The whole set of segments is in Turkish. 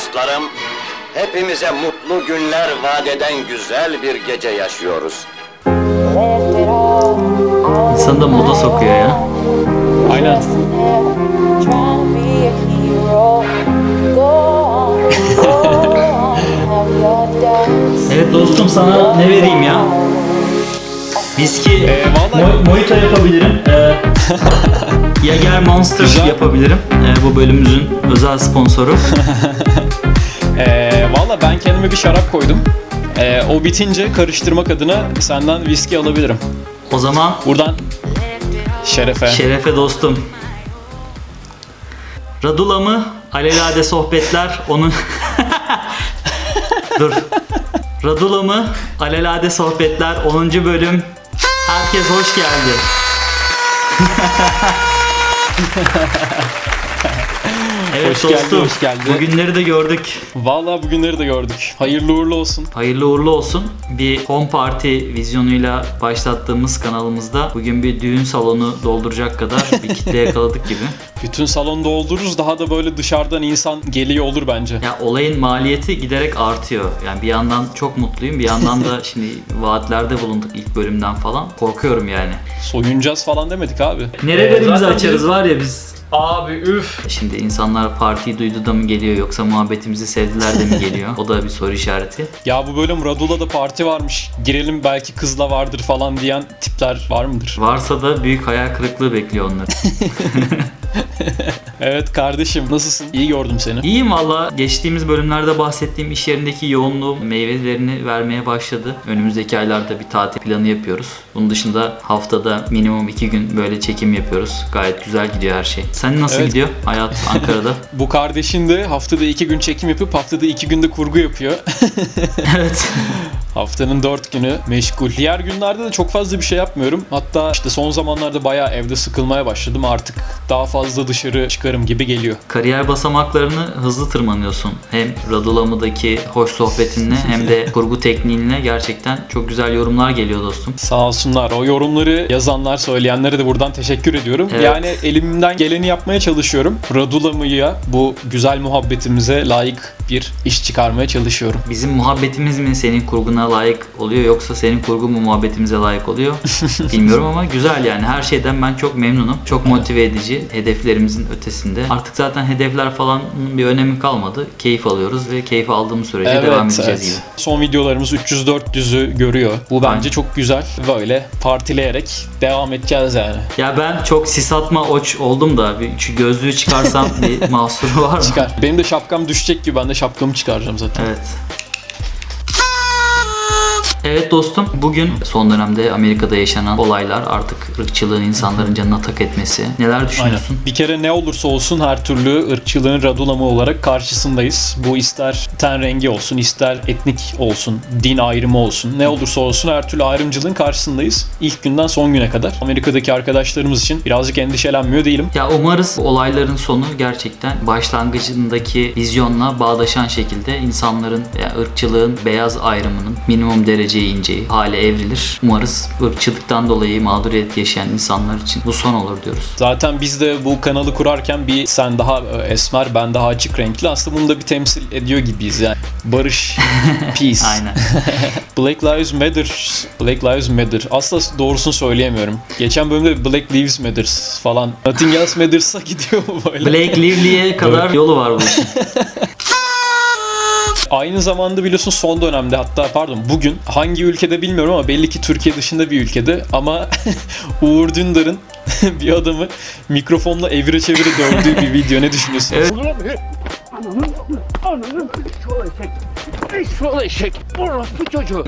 dostlarım, hepimize mutlu günler vaat eden güzel bir gece yaşıyoruz. İnsanı da moda sokuyor ya. Aynen. Evet dostum, sana ne vereyim ya? Viski, mojito yapabilirim. Jager Monster yapabilirim. Bu bölümümüzün özel sponsoru. Valla ben kendime bir şarap koydum. O bitince karıştırmak adına senden viski alabilirim. O zaman buradan şerefe. Şerefe dostum. Radula mı? Alelade sohbetler onu... Dur. Radula mı? Alelade sohbetler 10. bölüm. Herkes hoş geldi. Evet hoş dostum, geldi, hoş geldi. Bugünleri de gördük. Vallahi bugünleri de gördük. Hayırlı uğurlu olsun. Hayırlı uğurlu olsun. Bir home party vizyonuyla başlattığımız kanalımızda bugün bir düğün salonu dolduracak kadar bir kitle yakaladık gibi. Bütün salonu doldururuz, daha da böyle dışarıdan insan geliyor olur bence. Ya olayın maliyeti giderek artıyor. Yani bir yandan çok mutluyum, bir yandan da şimdi vaatlerde bulunduk ilk bölümden falan. Korkuyorum yani. Soyunacağız falan demedik abi. Nerelerimizi açarız var ya biz. Abi üf. Şimdi insanlar partiyi duydu da mı geliyor, yoksa muhabbetimizi sevdiler de mi geliyor? O da bir soru işareti. Ya bu bölüm Radula'da parti varmış, girelim belki kızla vardır falan diyen tipler var mıdır? Varsa da büyük hayal kırıklığı bekliyor onları. Evet kardeşim, nasılsın? İyi gördüm seni. İyiyim valla. Geçtiğimiz bölümlerde bahsettiğim iş yerindeki yoğunluğum meyvelerini vermeye başladı. Önümüzdeki aylarda bir tatil planı yapıyoruz. Bunun dışında haftada minimum 2 gün böyle çekim yapıyoruz. Gayet güzel gidiyor her şey. Sen nasıl gidiyor hayat Ankara'da? Bu kardeşin de haftada 2 gün çekim yapıp haftada 2 günde kurgu yapıyor. Evet. Haftanın 4 günü meşgul. Diğer günlerde de çok fazla bir şey yapmıyorum. Hatta işte son zamanlarda bayağı evde sıkılmaya başladım. Artık daha fazla dışarı çıkarım gibi geliyor. Kariyer basamaklarını hızlı tırmanıyorsun. Hem Radulamı'daki hoş sohbetinle hem de kurgu tekniğinle gerçekten çok güzel yorumlar geliyor dostum. Sağ olsunlar. O yorumları yazanlar, söyleyenlere de buradan teşekkür ediyorum. Evet. Yani elimden geleni yapmaya çalışıyorum. Radulamı'ya, bu güzel muhabbetimize layık bir iş çıkarmaya çalışıyorum. Bizim muhabbetimiz mi senin kurguna layık oluyor, yoksa senin kurgun mu muhabbetimize layık oluyor bilmiyorum ama güzel yani. Her şeyden ben çok memnunum. Çok motive edici. Hedeflerimizin ötesinde. Artık zaten hedefler falan bir önemi kalmadı. Keyif alıyoruz ve keyif aldığımız sürece devam edeceğiz gibi. Son videolarımız 300-400'ü görüyor. Bu bence çok güzel. Böyle partileyerek devam edeceğiz yani. Ya ben çok sis atma oç oldum da bir şu gözlüğü çıkarsam bir mahsuru var mı? Çıkar. Benim de şapkam düşecek gibi. Ben de şapkamı çıkaracağım zaten. Evet. Evet dostum, bugün son dönemde Amerika'da yaşanan olaylar, artık ırkçılığın insanların canına tak etmesi. Neler düşünüyorsun? Aynen. Bir kere ne olursa olsun her türlü ırkçılığın Radula'mı olarak karşısındayız. Bu ister ten rengi olsun, ister etnik olsun, din ayrımı olsun. Ne olursa olsun her türlü ayrımcılığın karşısındayız. İlk günden son güne kadar. Amerika'daki arkadaşlarımız için birazcık endişelenmiyor değilim. Ya umarız olayların sonu gerçekten başlangıcındaki vizyonla bağdaşan şekilde insanların, yani ırkçılığın, beyaz ayrımının minimum derece ince hale evrilir. Umarız ırkçılıktan dolayı mağduriyet yaşayan insanlar için bu son olur diyoruz. Zaten biz de bu kanalı kurarken bir sen daha esmer, ben daha açık renkli. Aslında bunu da bir temsil ediyor gibiyiz yani. Barış, peace. Aynen. Black Lives Matter. Black Lives Matter. Asla doğrusunu söyleyemiyorum. Geçen bölümde Black Lives Matter falan. Nothing else matters'a gidiyor böyle. Black Lively'e kadar yolu var bu işin. Aynı zamanda biliyorsun son dönemde, hatta pardon bugün hangi ülkede bilmiyorum ama belli ki Türkiye dışında bir ülkede ama Uğur Dündar'ın bir adamı mikrofonla evire çevire dövdüğü bir video. Ne düşünüyorsun? Evet.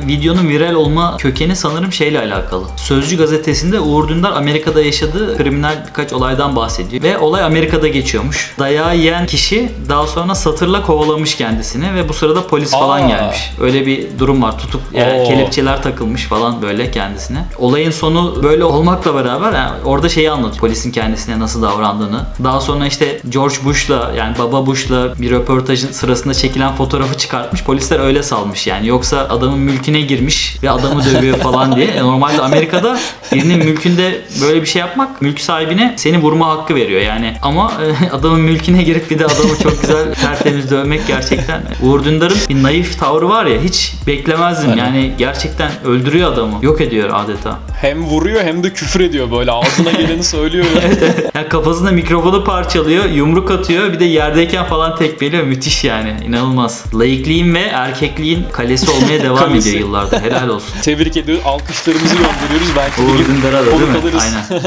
Videonun viral olma kökeni sanırım şeyle alakalı. Sözcü gazetesinde Uğur Dündar Amerika'da yaşadığı kriminal birkaç olaydan bahsediyor ve olay Amerika'da geçiyormuş. Dayağı yiyen kişi daha sonra satırla kovalamış kendisini ve bu sırada polis falan gelmiş. Öyle bir durum var. Tutup kelepçeler takılmış falan böyle kendisine. Olayın sonu böyle olmakla beraber yani orada şeyi anlatıyor. Polisin kendisine nasıl davrandığını. Daha sonra işte George Bush'la, yani baba Bush'la bir röportajın sırasında çekilen fotoğrafı çıkartmış. Polis polisler öyle salmış yani. Yoksa adamın mülküne girmiş ve adamı dövüyor falan diye. Normalde Amerika'da birinin mülkünde böyle bir şey yapmak, mülk sahibine seni vurma hakkı veriyor yani. Ama adamın mülküne girip bir de adamı çok güzel tertemiz dövmek gerçekten. Uğur Dündar'ın bir naif tavrı var ya, hiç beklemezdim yani, gerçekten öldürüyor adamı. Yok ediyor adeta. Hem vuruyor hem de küfür ediyor böyle, ağzına geleni söylüyor. Evet. Yani kafasında mikrofonu parçalıyor, yumruk atıyor, bir de yerdeyken falan tekmeliyor. Müthiş yani, inanılmaz. Laikliğin ve erkekliğin kalesi olmaya devam kalesi ediyor yıllarda. Helal olsun. Tebrik ediyoruz, alkışlarımızı gönderiyoruz. Belki Uğur Dündar'a da değil mi? Alırız. Aynen.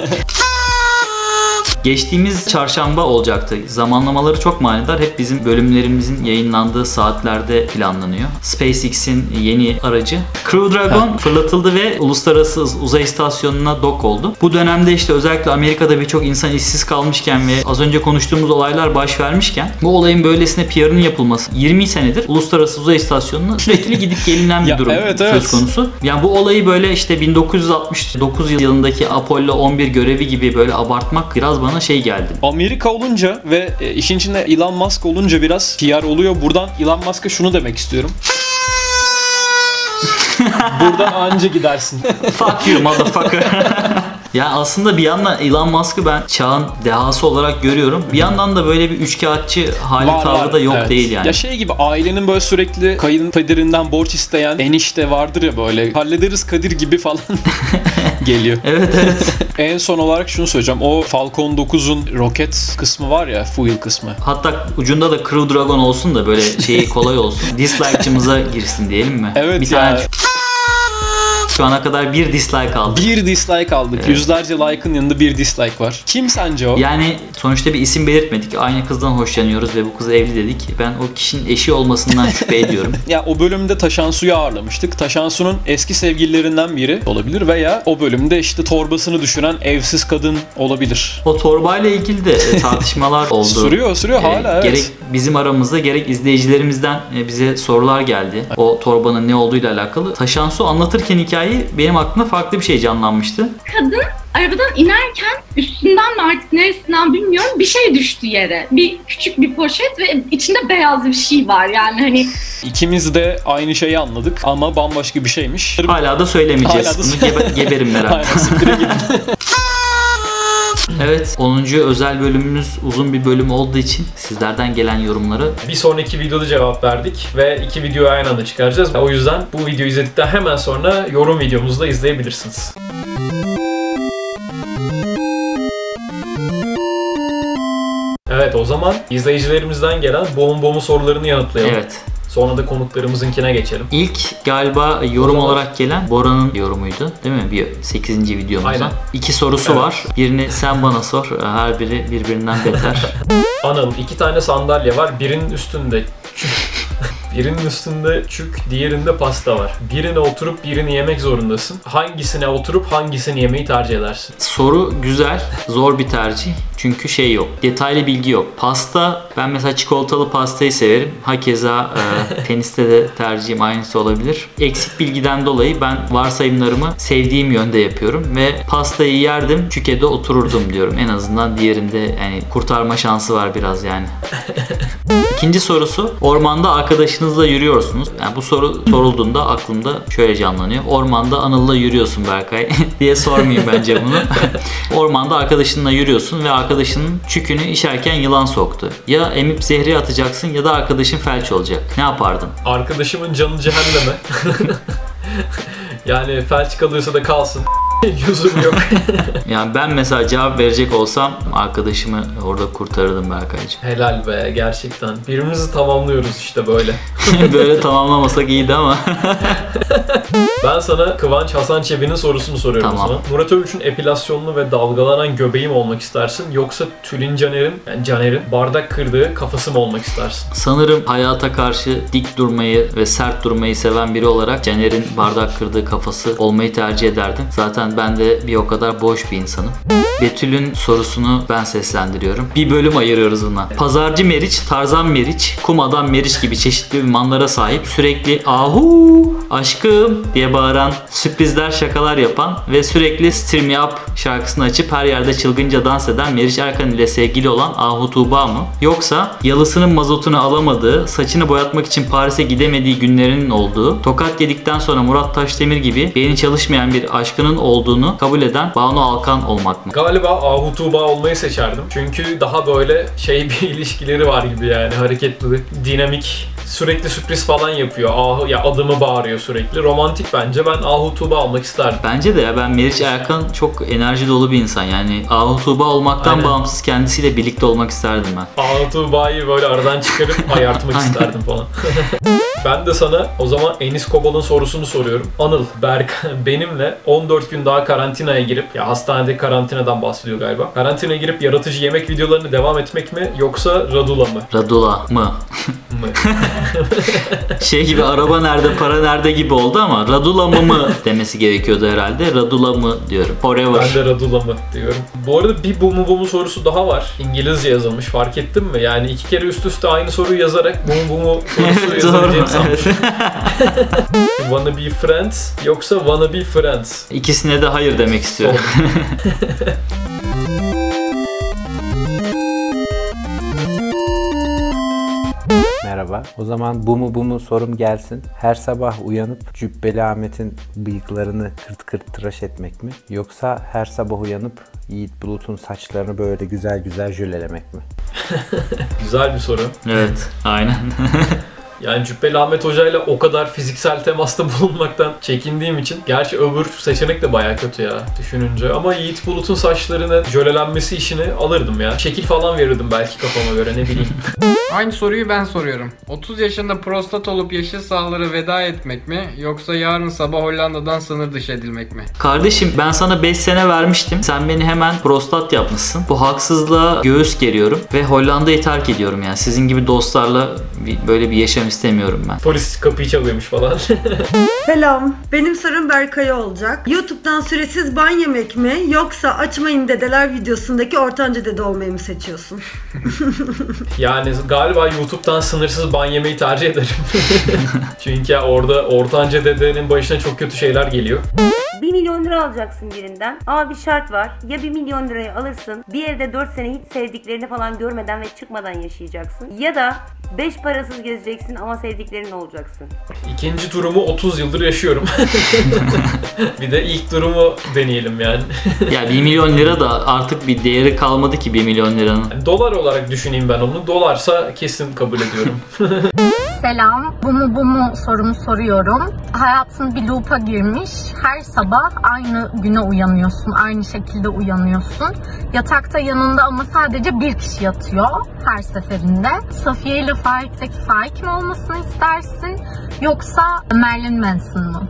Geçtiğimiz çarşamba olacaktı. Zamanlamaları çok manidar. Hep bizim bölümlerimizin yayınlandığı saatlerde planlanıyor. SpaceX'in yeni aracı Crew Dragon fırlatıldı ve uluslararası uzay istasyonuna dok oldu. Bu dönemde işte özellikle Amerika'da birçok insan işsiz kalmışken ve az önce konuştuğumuz olaylar baş vermişken bu olayın böylesine PR'ının yapılması, 20 senedir uluslararası uzay istasyonuna sürekli gidip gelinen bir durum evet. söz konusu. Yani bu olayı böyle işte 1969 yılındaki Apollo 11 görevi gibi böyle abartmak biraz bana şey geldi. Amerika olunca ve işin içinde Elon Musk olunca biraz PR oluyor. Buradan Elon Musk'a şunu demek istiyorum. Buradan anca gidersin. Fuck you motherfucker. Ya aslında bir yandan Elon Musk'ı ben çağın dehası olarak görüyorum. Bir yandan da böyle bir üçkağıtçı hali tavrı da yok evet. değil yani. Ya şey gibi, ailenin böyle sürekli kaderinden borç isteyen enişte vardır ya böyle. Hallederiz Kadir gibi falan geliyor. Evet. En son olarak şunu söyleyeceğim. O Falcon 9'un roket kısmı var ya, fuel kısmı. Hatta ucunda da Crew Dragon olsun da böyle şeyi kolay olsun. Dislike'cımıza girsin diyelim mi? Evet bir ya. Tane... Şu ana kadar bir dislike aldık. Evet. Yüzlerce like'ın yanında bir dislike var. Kim sence o? Yani sonuçta bir isim belirtmedik. Aynı kızdan hoşlanıyoruz ve bu kız evli dedik. Ben o kişinin eşi olmasından şüphe ediyorum. Ya o bölümde Taşansu'yu ağırlamıştık. Taşansu'nun eski sevgililerinden biri olabilir veya o bölümde işte torbasını düşüren evsiz kadın olabilir. O torbayla ilgili de tartışmalar oldu. Sürüyor hala evet. Gerek bizim aramızda gerek izleyicilerimizden bize sorular geldi. Evet. O torbanın ne olduğuyla alakalı. Taşansu anlatırken hikaye benim aklımda farklı bir şey canlanmıştı. Kadın arabadan inerken üstünden mi artık neresinden bilmiyorum bir şey düştü yere. Bir küçük bir poşet ve içinde beyaz bir şey var yani hani. İkimiz de aynı şeyi anladık ama bambaşka bir şeymiş. Hala da söylemeyeceğiz. Bunu geberim herhalde. Evet, 10. özel bölümümüz uzun bir bölüm olduğu için sizlerden gelen yorumları bir sonraki videoda cevap verdik ve 2 videoyu aynı anda çıkaracağız. O yüzden bu videoyu izledikten hemen sonra yorum videomuzu da izleyebilirsiniz. Evet, o zaman izleyicilerimizden gelen bombomu sorularını yanıtlayalım. Evet. Sonra da konuklarımızınkine geçelim. İlk galiba yorum olarak gelen Bora'nın yorumuydu. Değil mi? Bir 8. videomuzda. Aynen. 2 sorusu evet. var. Birini sen bana sor. Her biri birbirinden beter. Anıl, 2 tane sandalye var. Birinin üstünde çük, diğerinde pasta var. Birine oturup birini yemek zorundasın. Hangisine oturup hangisini yemeyi tercih edersin? Soru güzel, zor bir tercih. Çünkü şey yok, detaylı bilgi yok. Pasta, ben mesela çikolatalı pastayı severim. Hakeza teniste de tercihim aynısı olabilir. Eksik bilgiden dolayı ben varsayımlarımı sevdiğim yönde yapıyorum ve pastayı yerdim, çüke de otururdum diyorum. En azından diğerinde yani kurtarma şansı var biraz yani. İkinci sorusu, ormanda arkadaşınızla yürüyorsunuz. Yani bu soru sorulduğunda aklımda şöyle canlanıyor. Ormanda Anıl'la yürüyorsun Berkay diye sormayayım bence bunu. Ormanda arkadaşınla yürüyorsun ve arkadaşının çükünü işerken yılan soktu. Ya emip zehri atacaksın ya da arkadaşın felç olacak. Ne yapardın? Arkadaşımın canı cehenneme. Yani felç kalıyorsa da kalsın. Yüzüm yok. Yani ben mesela cevap verecek olsam arkadaşımı orada kurtarırdım Berkay'cığım. Helal be gerçekten. Birbirimizi tamamlıyoruz işte böyle. Böyle tamamlamasak iyiydi ama. Ben sana Kıvanç Hasan Çebi'nin sorusunu soruyorum tamam. sana. Murat Övünç'ün epilasyonlu ve dalgalanan göbeği mi olmak istersin yoksa Tülin Caner'in bardak kırdığı kafası mı olmak istersin? Sanırım hayata karşı dik durmayı ve sert durmayı seven biri olarak Caner'in bardak kırdığı kafası olmayı tercih ederdim. Zaten ben de bir o kadar boş bir insanım. Betül'ün sorusunu ben seslendiriyorum. Bir bölüm ayırıyoruz buna. Pazarcı meriç, tarzan meriç, kum adam meriç gibi çeşitli bir manlara sahip, sürekli ahu aşkım diye bağıran, sürprizler, şakalar yapan ve sürekli Stream Yap şarkısını açıp her yerde çılgınca dans eden Meriç Erkan ile sevgili olan Ahu Tuğba mı? Yoksa yalısının mazotunu alamadığı, saçını boyatmak için Paris'e gidemediği günlerinin olduğu, tokat yedikten sonra Murat Taşdemir gibi beyni çalışmayan bir aşkının olduğunu kabul eden Banu Alkan olmak mı? Galiba Ahu Tuğba olmayı seçerdim. Çünkü daha böyle şey bir ilişkileri var gibi yani, hareketli, dinamik, sürekli sürpriz falan yapıyor. Ah ya, adımı bağırıyor sürekli. Romantik bence. Ben Ahu Tuğba olmak isterdim. Bence de ya, ben Meriç Erkan çok enerji dolu bir insan. Yani Ahu Tuğba olmaktan aynen bağımsız kendisiyle birlikte olmak isterdim ben. Ahu Tuğba'yı böyle aradan çıkarıp ayartmak isterdim falan. Ben de sana o zaman Enis Kobal'ın sorusunu soruyorum. Anıl, Berk benimle 14 gün daha karantinaya girip, ya hastanede karantinadan bahsediyor galiba. Karantinaya girip yaratıcı yemek videolarını devam etmek mi, yoksa Radula mı? Radula mı? Şey gibi, araba nerede, para nerede gibi oldu ama Radula mı demesi gerekiyordu herhalde. Radula mı diyorum. Forever. Ben de Radula mı diyorum. Bu arada bir bumu sorusu daha var. İngilizce yazılmış, fark ettin mi? Yani iki kere üst üste aynı soruyu yazarak bumu sorusu yazabileceğim sanmıştım. Wanna be friends yoksa wanna be friends? İkisine de hayır demek istiyorum. Merhaba. O zaman bumu sorum gelsin. Her sabah uyanıp Cübbeli Ahmet'in bıyıklarını kırt tıraş etmek mi? Yoksa her sabah uyanıp Yiğit Bulut'un saçlarını böyle güzel jölelemek mi? Güzel bir soru. Evet, aynen. Yani Cübbeli Ahmet Hoca'yla o kadar fiziksel temasta bulunmaktan çekindiğim için. Gerçi öbür seçenek de bayağı kötü ya düşününce. Ama Yiğit Bulut'un saçlarını jölelenmesi işini alırdım ya. Şekil falan verirdim belki kafama göre, ne bileyim. Aynı soruyu ben soruyorum. 30 yaşında prostat olup yeşil sahalara veda etmek mi? Yoksa yarın sabah Hollanda'dan sınır dışı edilmek mi? Kardeşim, ben sana 5 sene vermiştim. Sen beni hemen prostat yapmışsın. Bu haksızlığa göğüs geriyorum ve Hollanda'yı terk ediyorum yani. Sizin gibi dostlarla böyle bir yaşam istemiyorum ben. Polis kapıyı çalıyormuş falan. Selam. Benim sorum Berkay'a olacak. YouTube'dan süresiz ban yemek mi? Yoksa açmayın dedeler videosundaki ortanca dede olmayı mı seçiyorsun? Yani galiba YouTube'dan sınırsız ban yemeyi tercih ederim. Çünkü orada ortanca dedenin başına çok kötü şeyler geliyor. 1 milyon lira alacaksın birinden. Ama bir şart var. Ya 1 milyon lirayı alırsın, bir evde 4 sene hiç sevdiklerini falan görmeden ve çıkmadan yaşayacaksın. Ya da 5 parasız gezeceksin ama sevdiklerin olacaksın. İkinci durumu 30 yıldır yaşıyorum. Bir de ilk durumu deneyelim yani. Ya 1 milyon lira da artık bir değeri kalmadı ki 1 milyon liranın. Yani dolar olarak düşüneyim ben onu. Dolarsa kesin kabul ediyorum. Selam. Bumu sorumu soruyorum. Hayatın bir loop'a girmiş. Her sabah aynı güne uyanıyorsun. Aynı şekilde uyanıyorsun. Yatakta yanında ama sadece bir kişi yatıyor her seferinde. Safiye ile Faik'teki Faik mi olmasını istersin? Yoksa Merlin Manson mu?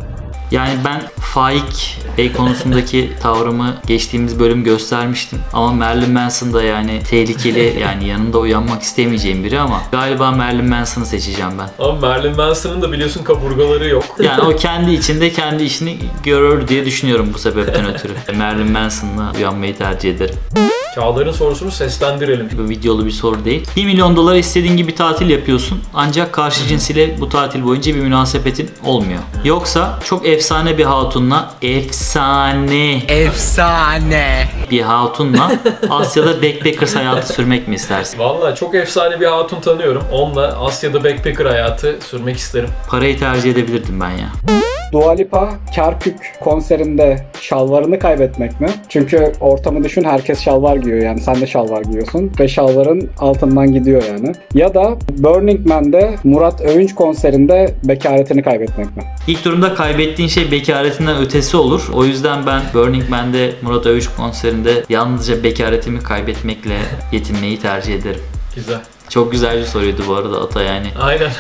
Yani ben Faik Bey konusundaki tavrımı geçtiğimiz bölüm göstermiştim. Ama Merlin Manson da yani tehlikeli, yani yanında uyanmak istemeyeceğim biri, ama galiba Merlin Manson'ı seçeceğim ben. Ama Merlin Manson'ın da biliyorsun kaburgaları yok. Yani o kendi içinde kendi işini görür diye düşünüyorum, bu sebepten ötürü. Merlin Manson'la uyanmayı tercih ederim. Çağlar'ın sorusunu seslendirelim. Bu videolu bir soru değil. 1 milyon dolara istediğin gibi tatil yapıyorsun. Ancak karşı cinsiyle bu tatil boyunca bir münasebetin olmuyor. Yoksa çok efsane bir hatunla, efsane bir hatunla Asya'da backpackers hayatı sürmek mi istersin? Vallahi çok efsane bir hatun tanıyorum. Onunla Asya'da backpacker hayatı sürmek isterim. Parayı tercih edebilirdim ben ya. Dua Lipa, Karpük konserinde şalvarını kaybetmek mi? Çünkü ortamı düşün, herkes şalvar giyiyor yani, sen de şalvar giyiyorsun ve şalvarın altından gidiyor yani. Ya da Burning Man'de Murat Övünç konserinde bekaretini kaybetmek mi? İlk durumda kaybettiğin şey bekaretinden ötesi olur. O yüzden ben Burning Man'de Murat Övünç konserinde yalnızca bekaretimi kaybetmekle yetinmeyi tercih ederim. Güzel. Çok güzel bir soruydu bu arada Ata yani. Aynen.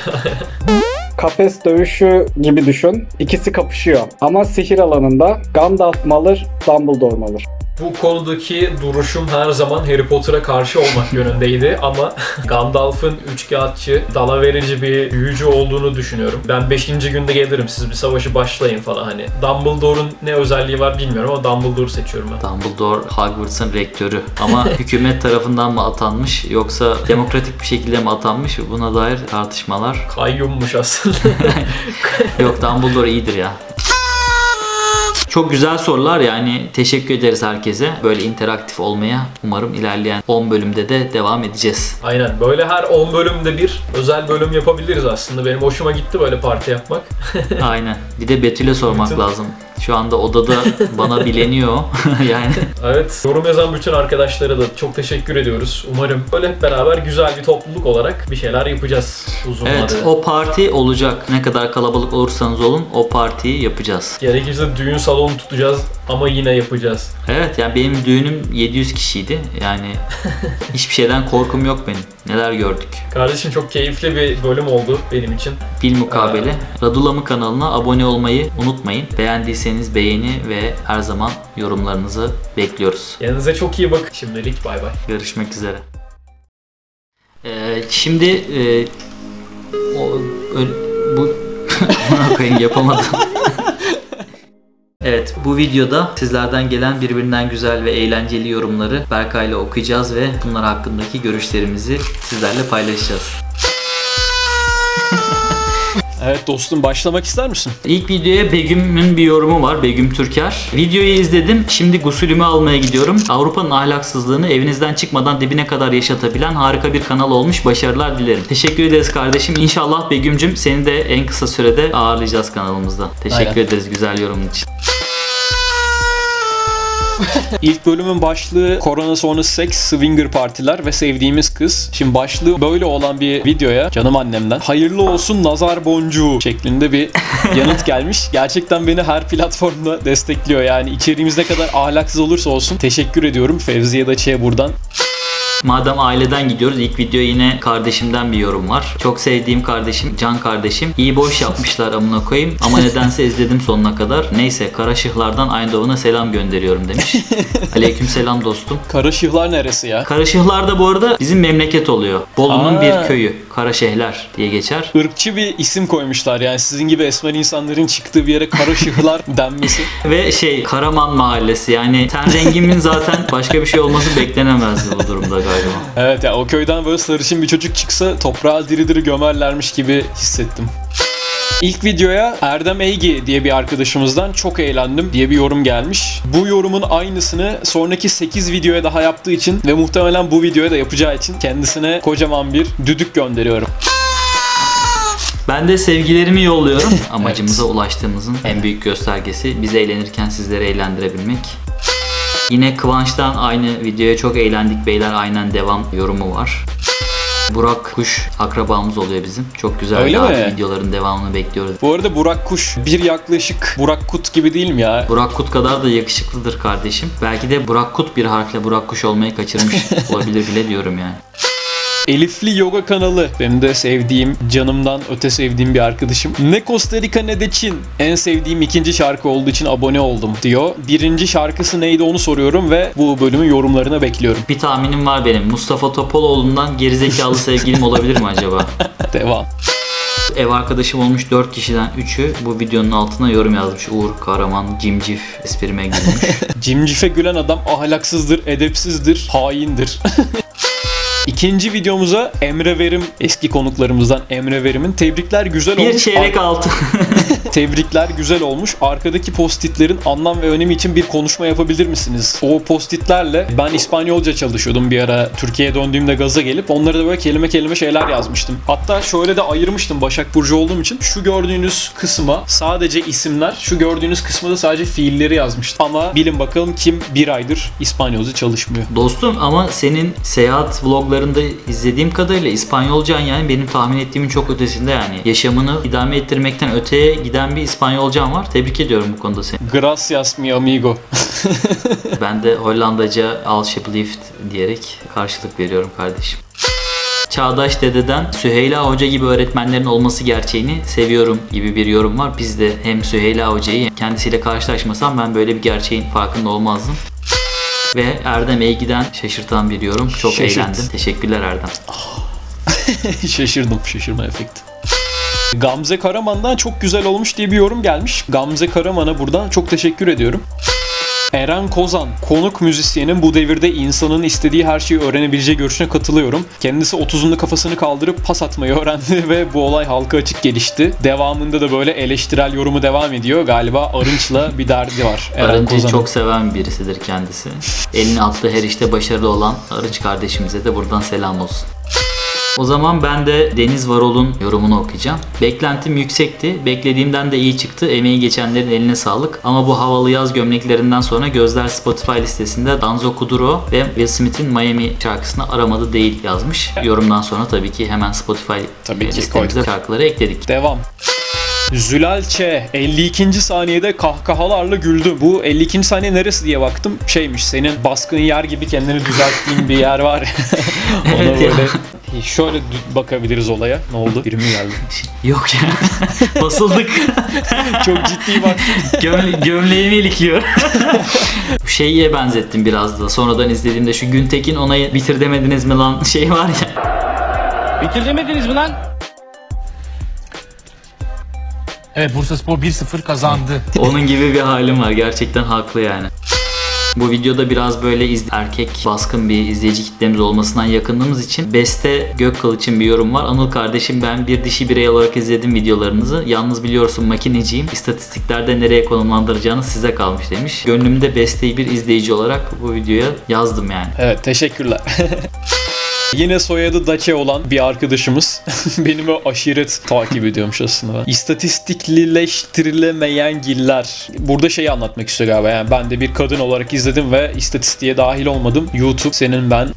Kafes dövüşü gibi düşün. İkisi kapışıyor. Ama sihir alanında Gandalf mı alır, Dumbledore mu alır? Bu konudaki duruşum her zaman Harry Potter'a karşı olmak yönündeydi ama Gandalf'ın üçkağıtçı, dalaverici bir büyücü olduğunu düşünüyorum. Ben 5. günde gelirim, siz bir savaşı başlayın falan hani. Dumbledore'un ne özelliği var bilmiyorum ama Dumbledore'u seçiyorum ben. Dumbledore Hogwarts'ın rektörü ama hükümet tarafından mı atanmış yoksa demokratik bir şekilde mi atanmış, buna dair tartışmalar. Kayyummuş aslında. Yok, Dumbledore iyidir ya. Çok güzel sorular, yani teşekkür ederiz herkese. Böyle interaktif olmaya umarım ilerleyen 10 bölümde de devam edeceğiz. Aynen, böyle her 10 bölümde bir özel bölüm yapabiliriz aslında. Benim hoşuma gitti böyle parti yapmak. Aynen, bir de Betül'e sormak lazım. Şu anda odada bana bileniyor yani. Evet, yorum yazan bütün arkadaşlara da çok teşekkür ediyoruz. Umarım böyle hep beraber güzel bir topluluk olarak bir şeyler yapacağız uzun vadede. Evet, o parti olacak. Ne kadar kalabalık olursanız olun o partiyi yapacağız. Gerekirse düğün salonu tutacağız ama yine yapacağız. Evet, yani benim düğünüm 700 kişiydi. Yani hiçbir şeyden korkum yok benim. Neler gördük. Kardeşim, çok keyifli bir bölüm oldu benim için. Bilmukabele. Radula mı kanalına abone olmayı unutmayın. Beğendiyseniz beğeni ve her zaman yorumlarınızı bekliyoruz. Kendinize çok iyi bakın. Şimdilik bay bay. Görüşmek üzere. Şimdi bu yapamadım. Evet, bu videoda sizlerden gelen birbirinden güzel ve eğlenceli yorumları Berkay'la okuyacağız ve bunlar hakkındaki görüşlerimizi sizlerle paylaşacağız. Evet dostum, başlamak ister misin? İlk videoya Begüm'ün bir yorumu var. Begüm Türker. Videoyu izledim. Şimdi gusülümü almaya gidiyorum. Avrupa'nın ahlaksızlığını evinizden çıkmadan dibine kadar yaşatabilen harika bir kanal olmuş. Başarılar dilerim. Teşekkür ederiz kardeşim. İnşallah Begüm'cüm seni de en kısa sürede ağırlayacağız kanalımızda. Teşekkür ederiz güzel yorumun için. İlk bölümün başlığı korona sonrası seks, swinger partiler ve sevdiğimiz kız. Şimdi başlığı böyle olan bir videoya canım annemden hayırlı olsun nazar boncuğu şeklinde bir yanıt gelmiş. Gerçekten beni her platformda destekliyor, yani içeriğimiz ne kadar ahlaksız olursa olsun. Teşekkür ediyorum Fevziye Daçı'ya buradan. Madem aileden gidiyoruz, ilk video yine kardeşimden bir yorum var. Çok sevdiğim kardeşim, can kardeşim. İyi boş yapmışlar amına koyayım ama nedense izledim sonuna kadar. Neyse, Karaşıhlar'dan Eindhoven'a selam gönderiyorum demiş. Aleyküm selam dostum. Karaşıhlar neresi ya? Karaşıhlar da bu arada bizim memleket oluyor. Bolu'nun bir köyü. Karaşehler diye geçer. Irkçı bir isim koymuşlar, yani sizin gibi esmer insanların çıktığı bir yere Karaşıhlar denmesi. Ve şey, Karaman mahallesi, yani ten rengimin zaten başka bir şey olması beklenemezdi bu durumda galiba. Evet ya, o köyden böyle sarışın bir çocuk çıksa toprağa diri diri gömerlermiş gibi hissettim. İlk videoya Erdem Eygi diye bir arkadaşımızdan çok eğlendim diye bir yorum gelmiş. Bu yorumun aynısını sonraki 8 videoya daha yaptığı için ve muhtemelen bu videoya da yapacağı için kendisine kocaman bir düdük gönderiyorum. Ben de sevgilerimi yolluyorum. Amacımıza ulaştığımızın en büyük göstergesi biz eğlenirken sizleri eğlendirebilmek. Yine Kıvanç'tan aynı videoya çok eğlendik beyler, aynen devam yorumu var. Burak Kuş akrabamız oluyor bizim. Çok güzel videoların devamını bekliyoruz. Bu arada Burak Kuş bir yaklaşık Burak Kut gibi değil mi ya? Burak Kut kadar da yakışıklıdır kardeşim. Belki de Burak Kut bir harfle Burak Kuş olmayı kaçırmış olabilir bile diyorum yani. Elifli Yoga kanalı. Benim de sevdiğim, canımdan öte sevdiğim bir arkadaşım. Ne Costa Rica ne de Çin. En sevdiğim ikinci şarkı olduğu için abone oldum diyor. Birinci şarkısı neydi onu soruyorum ve bu bölümün yorumlarına bekliyorum. Bir tahminim var benim. Mustafa Topaloğlu'ndan gerizekalı sevgilim olabilir mi acaba? Devam. Ev arkadaşım olmuş 4 kişiden 3'ü bu videonun altına yorum yazmış. Uğur Karaman cimcif esprime gülmüş. Cimcife gülen adam ahlaksızdır, edepsizdir, haindir. İkinci videomuza Emre Verim, eski konuklarımızdan Emre Verim'in tebrikler güzel olmuş. Bir çeyrek altı. Tebrikler güzel olmuş. Arkadaki postitlerin anlam ve önemi için bir konuşma yapabilir misiniz? O postitlerle ben İspanyolca çalışıyordum bir ara. Türkiye'ye döndüğümde gaza gelip onlara da böyle kelime kelime şeyler yazmıştım. Hatta şöyle de ayırmıştım Başak Burcu olduğum için. Şu gördüğünüz kısma sadece isimler, şu gördüğünüz kısma da sadece fiilleri yazmıştım. Ama bilin bakalım kim bir aydır İspanyolca çalışmıyor. Dostum ama senin seyahat vloglarında izlediğim kadarıyla İspanyolcan, yani benim tahmin ettiğimin çok ötesinde yani. Yaşamını idame ettirmekten öteye giden bir İspanyolcam var. Tebrik ediyorum bu konuda seni. Gracias mi amigo. Ben de Hollandaca alsjeblieft diyerek karşılık veriyorum kardeşim. Çağdaş Dede'den Süheyla Hoca gibi öğretmenlerin olması gerçeğini seviyorum gibi bir yorum var. Biz de hem Süheyla Hoca'yı, kendisiyle karşılaşmasam ben böyle bir gerçeğin farkında olmazdım. ve Erdem Eygi'den şaşırtan bir yorum. Çok eğlendim. Teşekkürler Erdem. Şaşırdım. Şaşırma efekti. Gamze Karaman'dan çok güzel olmuş diye bir yorum gelmiş. Gamze Karaman'a buradan çok teşekkür ediyorum. Eren Kozan, konuk müzisyenin bu devirde insanın istediği her şeyi öğrenebileceği görüşüne katılıyorum. Kendisi 30'unda kafasını kaldırıp pas atmayı öğrendi ve bu olay halka açık gelişti. Devamında da böyle eleştirel yorumu devam ediyor. Galiba Arınç'la bir derdi var. Arınç'ı çok seven birisidir kendisi. Elini attığı her işte başarılı olan Arınç kardeşimize de buradan selam olsun. O zaman ben de Deniz Varol'un yorumunu okuyacağım. Beklentim yüksekti. Beklediğimden de iyi çıktı. Emeği geçenlerin eline sağlık. Ama bu havalı yaz gömleklerinden sonra gözler Spotify listesinde Danzo Kuduro ve Will Smith'in Miami şarkısını aramadı değil yazmış. Yorumdan sonra tabii ki hemen Spotify listemize şarkıları ekledik. Devam. Zülalçe 52. saniyede kahkahalarla güldü. Bu 52. saniye neresi diye baktım. Şeymiş, senin baskın yer gibi kendini düzelttiğin bir yer var. Ona evet böyle ya. Şöyle bakabiliriz olaya. Ne oldu? Biri mi geldi? Yok ya. Basıldık. Çok ciddi bak. Gömleğimi ilikliyor. Şeye benzettim biraz da. Sonradan izlediğimde şu Güntekin onayı bitir demediniz mi lan şey var ya. Bitir demediniz mi lan? Evet, Bursaspor 1-0 kazandı. Onun gibi bir halim var. Gerçekten haklı yani. Bu videoda biraz böyle erkek baskın bir izleyici kitlemiz olmasından yakındığımız için Beste Gökkal için bir yorum var. Anıl kardeşim, ben bir dişi birey olarak izledim videolarınızı. Yalnız biliyorsun makineciyim. İstatistiklerde nereye konumlandıracağınız size kalmış demiş. Gönlümde Beste'yi bir izleyici olarak bu videoya yazdım yani. Evet, teşekkürler. Yine soyadı Dace olan bir arkadaşımız benim o aşiret takip ediyormuş aslında. İstatistiklileştirilemeyen giller. Burada şeyi anlatmak istiyor galiba. Yani ben de bir kadın olarak izledim ve istatistiğe dahil olmadım. YouTube senin ben.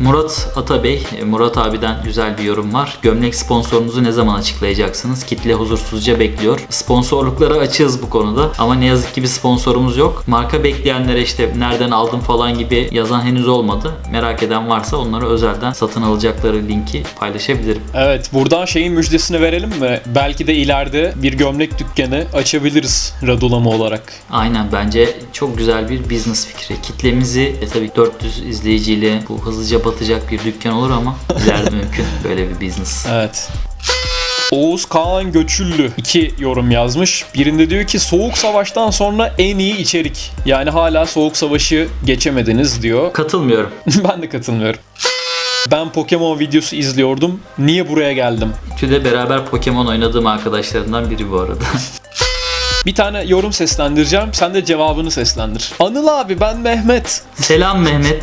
Murat Atabey, Murat abiden güzel bir yorum var. Gömlek sponsorunuzu ne zaman açıklayacaksınız? Kitle huzursuzca bekliyor. Sponsorluklara açığız bu konuda ama ne yazık ki bir sponsorumuz yok. Marka bekleyenlere işte nereden aldım falan gibi yazan henüz olmadı. Merak eden varsa onlara özelden satın alacakları linki paylaşabilirim. Evet, buradan şeyin müjdesini verelim mi? Belki de ileride bir gömlek dükkanı açabiliriz Radula mı olarak. Aynen, bence çok güzel bir business fikri. Kitlemizi tabii 400 izleyiciyle bu hızlıca batacak bir dükkan olur ama ileride mümkün böyle bir business. Evet. Oğuz Kağan Göçüllü 2 yorum yazmış. Birinde diyor ki Soğuk Savaş'tan sonra en iyi içerik. Yani hala Soğuk Savaş'ı geçemediniz diyor. Katılmıyorum. Ben de katılmıyorum. Ben Pokemon videosu izliyordum. Niye buraya geldim? Tüde beraber Pokemon oynadığım arkadaşlarından biri bu arada. Bir tane yorum seslendireceğim. Sen de cevabını seslendir. Anıl abi, ben Mehmet. Selam Mehmet.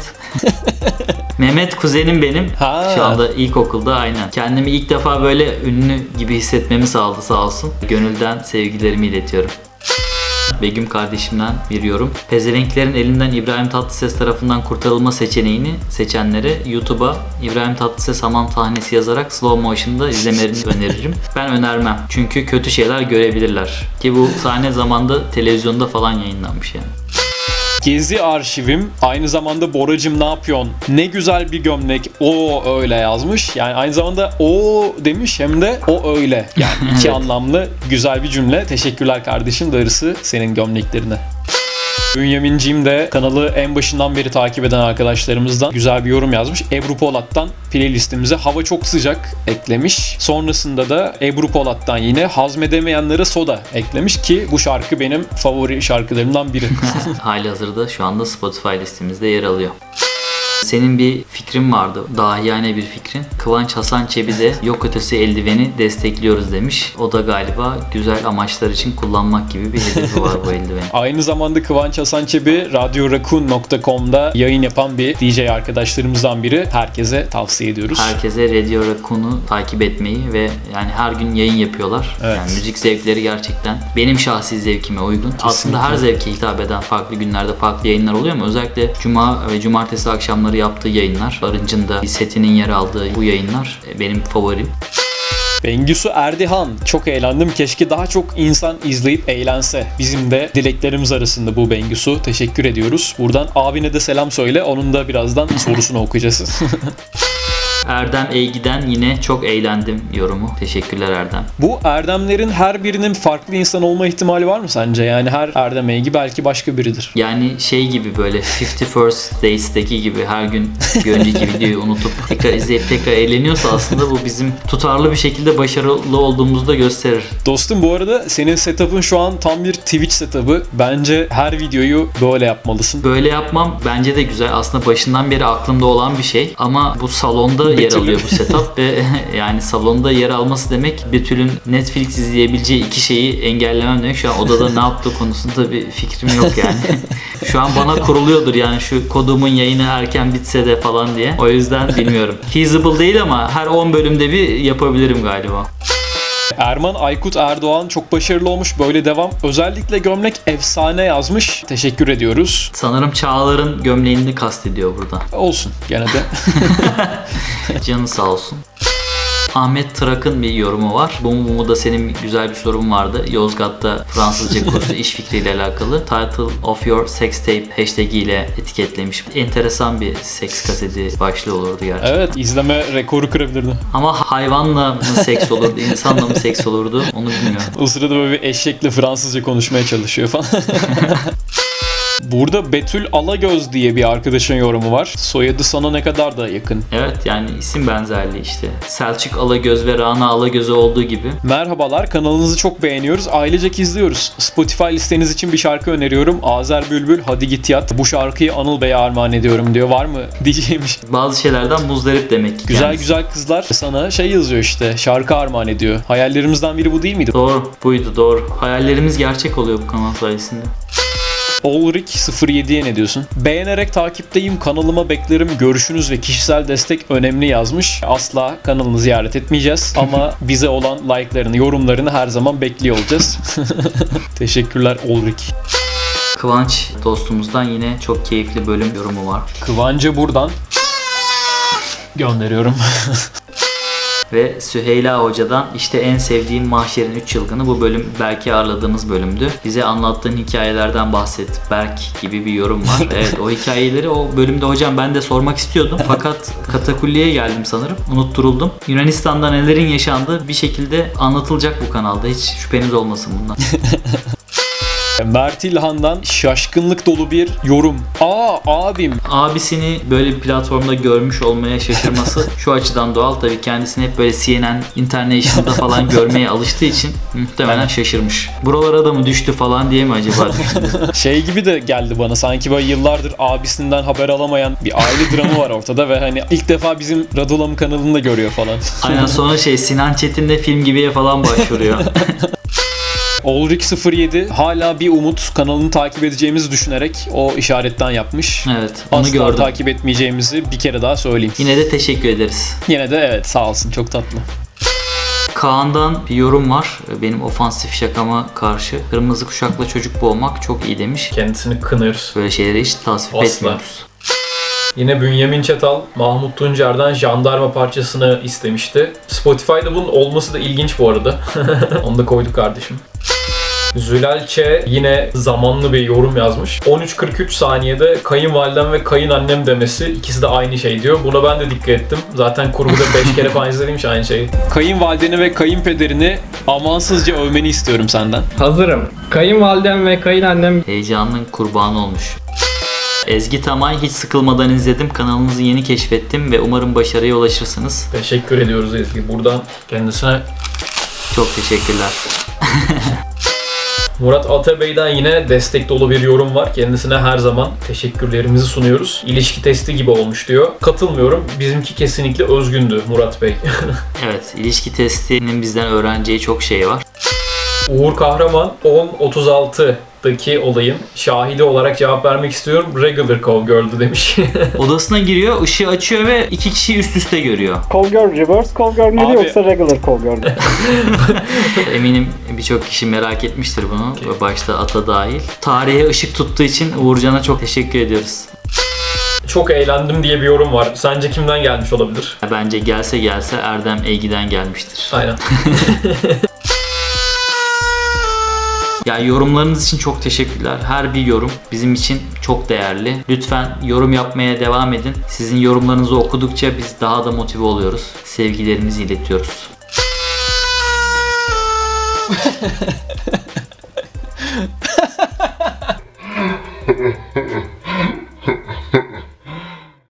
Mehmet kuzenim benim. Ha. Şu anda ilkokulda, aynen. Kendimi ilk defa böyle ünlü gibi hissetmemi sağladı sağ olsun. Gönülden sevgilerimi iletiyorum. Begüm kardeşimden bir yorum. Pezevenklerin elinden İbrahim Tatlıses tarafından kurtarılma seçeneğini seçenlere YouTube'a İbrahim Tatlıses hamam sahnesi yazarak slow motion'da izlemelerini öneririm. Ben önermem. Çünkü kötü şeyler görebilirler. Ki bu sahne zamanda televizyonda falan yayınlanmış yani. Gezi arşivim aynı zamanda Boracım ne yapıyorsun? Ne güzel bir gömlek. O öyle yazmış. Yani aynı zamanda o demiş hem de o öyle. Yani iki evet. Anlamlı güzel bir cümle. Teşekkürler kardeşim, darısı senin gömleklerine. Bünyamin'ciğim de kanalı en başından beri takip eden arkadaşlarımızdan güzel bir yorum yazmış. Ebru Polat'tan playlistimize hava çok sıcak eklemiş. Sonrasında da Ebru Polat'tan yine hazmedemeyenlere soda eklemiş ki bu şarkı benim favori şarkılarımdan biri. Halihazırda şu anda Spotify listemizde yer alıyor. Senin bir fikrin vardı. Dahiyane bir fikrin. Kıvanç Hasan Çebi de yok ötesi eldiveni destekliyoruz demiş. O da galiba güzel amaçlar için kullanmak gibi bir hedefi var bu eldiveni. Aynı zamanda Kıvanç Hasan Çebi radyorakun.com'da yayın yapan bir DJ arkadaşlarımızdan biri. Herkese tavsiye ediyoruz. Herkese Radio Rakun'u takip etmeyi ve yani her gün yayın yapıyorlar. Evet. Yani müzik zevkleri gerçekten benim şahsi zevkime uygun. Kesinlikle. Aslında her zevke hitap eden farklı günlerde farklı yayınlar oluyor ama özellikle cuma ve cumartesi akşamları yaptığı yayınlar, Arınç'ın da setinin yer aldığı bu yayınlar benim favorim. Bengisu Erdihan, çok eğlendim. Keşke daha çok insan izleyip eğlense. Bizim de dileklerimiz arasında bu Bengisu. Teşekkür ediyoruz. Buradan abine de selam söyle. Onun da birazdan sorusunu okuyacağız. Erdem Eygi'den yine çok eğlendim yorumu. Teşekkürler Erdem. Bu Erdemlerin her birinin farklı insan olma ihtimali var mı sence? Yani her Erdem Eygi belki başka biridir. Yani şey gibi böyle 51st Days'teki gibi her gün bir önceki videoyu unutup tekrar izleyip tekrar eğleniyorsa aslında bu bizim tutarlı bir şekilde başarılı olduğumuzu da gösterir. Dostum bu arada senin setup'ın şu an tam bir Twitch setup'ı. Bence her videoyu böyle yapmalısın. Böyle yapmam bence de güzel. Aslında başından beri aklımda olan bir şey ama bu salonda yer alıyor bu setup ve yani salonda yer alması demek Betül'ün Netflix izleyebileceği iki şeyi engellemem demek. Şu an odada ne yaptığı konusunda bir fikrim yok yani. Şu an bana kuruluyordur yani şu kodumun yayını erken bitse de falan diye. O yüzden bilmiyorum. Feasible değil ama her 10 bölümde bir yapabilirim galiba. Erman Aykut Erdoğan çok başarılı olmuş. Böyle devam. Özellikle gömlek efsane yazmış. Teşekkür ediyoruz. Sanırım Çağlar'ın gömleğini kastediyor burada. Olsun gene de. Canı sağ olsun. Ahmet Trak'ın bir yorumu var. Bumbumu da senin güzel bir sorun vardı. Yozgat'ta Fransızca kursu iş fikriyle alakalı. Title of your sex tape hashtag ile etiketlemiş. Enteresan bir seks kaseti başlığı olurdu gerçekten. Evet, izleme rekoru kırabilirdi. Ama hayvanla mı seks olurdu, insanla mı seks olurdu onu bilmiyorum. O sırada böyle bir eşekle Fransızca konuşmaya çalışıyor falan. Burada Betül Alagöz diye bir arkadaşın yorumu var. Soyadı sana ne kadar da yakın. Evet yani isim benzerliği işte. Selçuk Alagöz ve Rana Alagöz'ü olduğu gibi. Merhabalar, kanalınızı çok beğeniyoruz. Ailecek izliyoruz. Spotify listeniz için bir şarkı öneriyorum. Azer Bülbül Hadi Git Yat. Bu şarkıyı Anıl Bey'e armağan ediyorum diyor. Var mı diyeceğimiş. Bazı şeylerden muzdarip demek ki. Güzel kendisi. Güzel kızlar sana şey yazıyor işte. Şarkı armağan ediyor. Hayallerimizden biri bu değil miydi? Doğru. Buydu doğru. Hayallerimiz gerçek oluyor bu kanal sayesinde. Olrik07'ye ne diyorsun? Beğenerek takipteyim, kanalıma beklerim, görüşünüz ve kişisel destek önemli yazmış. Asla kanalını ziyaret etmeyeceğiz ama bize olan like'larını, yorumlarını her zaman bekliyor olacağız. Teşekkürler Olrik. Kıvanç dostumuzdan yine çok keyifli bölüm yorumu var. Kıvanç'a buradan gönderiyorum. Ve Süheyla Hoca'dan işte en sevdiğim Mahşer'in 3 Çılgını, bu bölüm belki ağırladığımız bölümdü. Bize anlattığın hikayelerden bahset Berk gibi bir yorum var. Evet o hikayeleri o bölümde hocam ben de sormak istiyordum. Fakat katakulliye geldim sanırım. Unutturuldum. Yunanistan'da nelerin yaşandığı bir şekilde anlatılacak bu kanalda. Hiç şüpheniz olmasın bundan. Mert İlhan'dan şaşkınlık dolu bir yorum. Abim. Abisini böyle bir platformda görmüş olmaya şaşırması şu açıdan doğal. Tabii kendisini hep böyle CNN International'da falan görmeye alıştığı için muhtemelen şaşırmış. Buralara da mı düştü falan diye mi acaba? Şey gibi de geldi bana sanki böyle yıllardır abisinden haber alamayan bir aile dramı var ortada ve hani ilk defa bizim Radula'nın kanalında görüyor falan. Aynen sonra şey Sinan Çetin'de film gibiye falan başvuruyor. Olrik07 hala bir umut, kanalını takip edeceğimizi düşünerek o işaretten yapmış. Evet, onu asla gördüm. Takip etmeyeceğimizi bir kere daha söyleyeyim. Yine de teşekkür ederiz. Yine de evet sağ olsun, çok tatlı. Kaan'dan bir yorum var. Benim ofansif şakama karşı kırmızı kuşakla çocuk boğmak çok iyi demiş. Kendisini kınıyoruz. Böyle şeyleri hiç tasvip etmiyoruz. Yine Bünyamin Çatal, Mahmut Tuncer'den jandarma parçasını istemişti. Spotify'da bunun olması da ilginç bu arada. Onu da koyduk kardeşim. Zülal Ç yine zamanlı bir yorum yazmış. 13.43 saniyede kayınvalidem ve kayınannem demesi, ikisi de aynı şey diyor. Buna ben de dikkat ettim. Zaten kurguda 5 kere falan izlediğim şey aynı şeyi. Kayınvalideni ve kayınpederini amansızca övmeni istiyorum senden. Hazırım. Kayınvalidem ve kayınannem heyecanın kurbanı olmuş. Ezgi Tamay, hiç sıkılmadan izledim. Kanalınızı yeni keşfettim ve umarım başarıya ulaşırsınız. Teşekkür ediyoruz Ezgi. Buradan kendisine çok teşekkürler. Murat Atabey'den yine destek dolu bir yorum var. Kendisine her zaman teşekkürlerimizi sunuyoruz. İlişki testi gibi olmuş diyor. Katılmıyorum. Bizimki kesinlikle özgündü Murat Bey. Evet, ilişki testinin bizden öğreneceği çok şey var. Uğur Kahraman 10.36'daki olayın şahidi olarak cevap vermek istiyorum. Regular Callgirl'dü demiş. Odasına giriyor, ışığı açıyor ve iki kişiyi üst üste görüyor. Callgirl, reverse Callgirl miydi yoksa regular Callgirl? Eminim birçok kişi merak etmiştir bunu. Okay. Başta Ata dahil. Tarihe ışık tuttuğu için Uğurcan'a çok teşekkür ediyoruz. Çok eğlendim diye bir yorum var. Sence kimden gelmiş olabilir? Bence gelse Erdem Eygi'den gelmiştir. Aynen. Yani yorumlarınız için çok teşekkürler. Her bir yorum bizim için çok değerli. Lütfen yorum yapmaya devam edin. Sizin yorumlarınızı okudukça biz daha da motive oluyoruz. Sevgilerimizi iletiyoruz.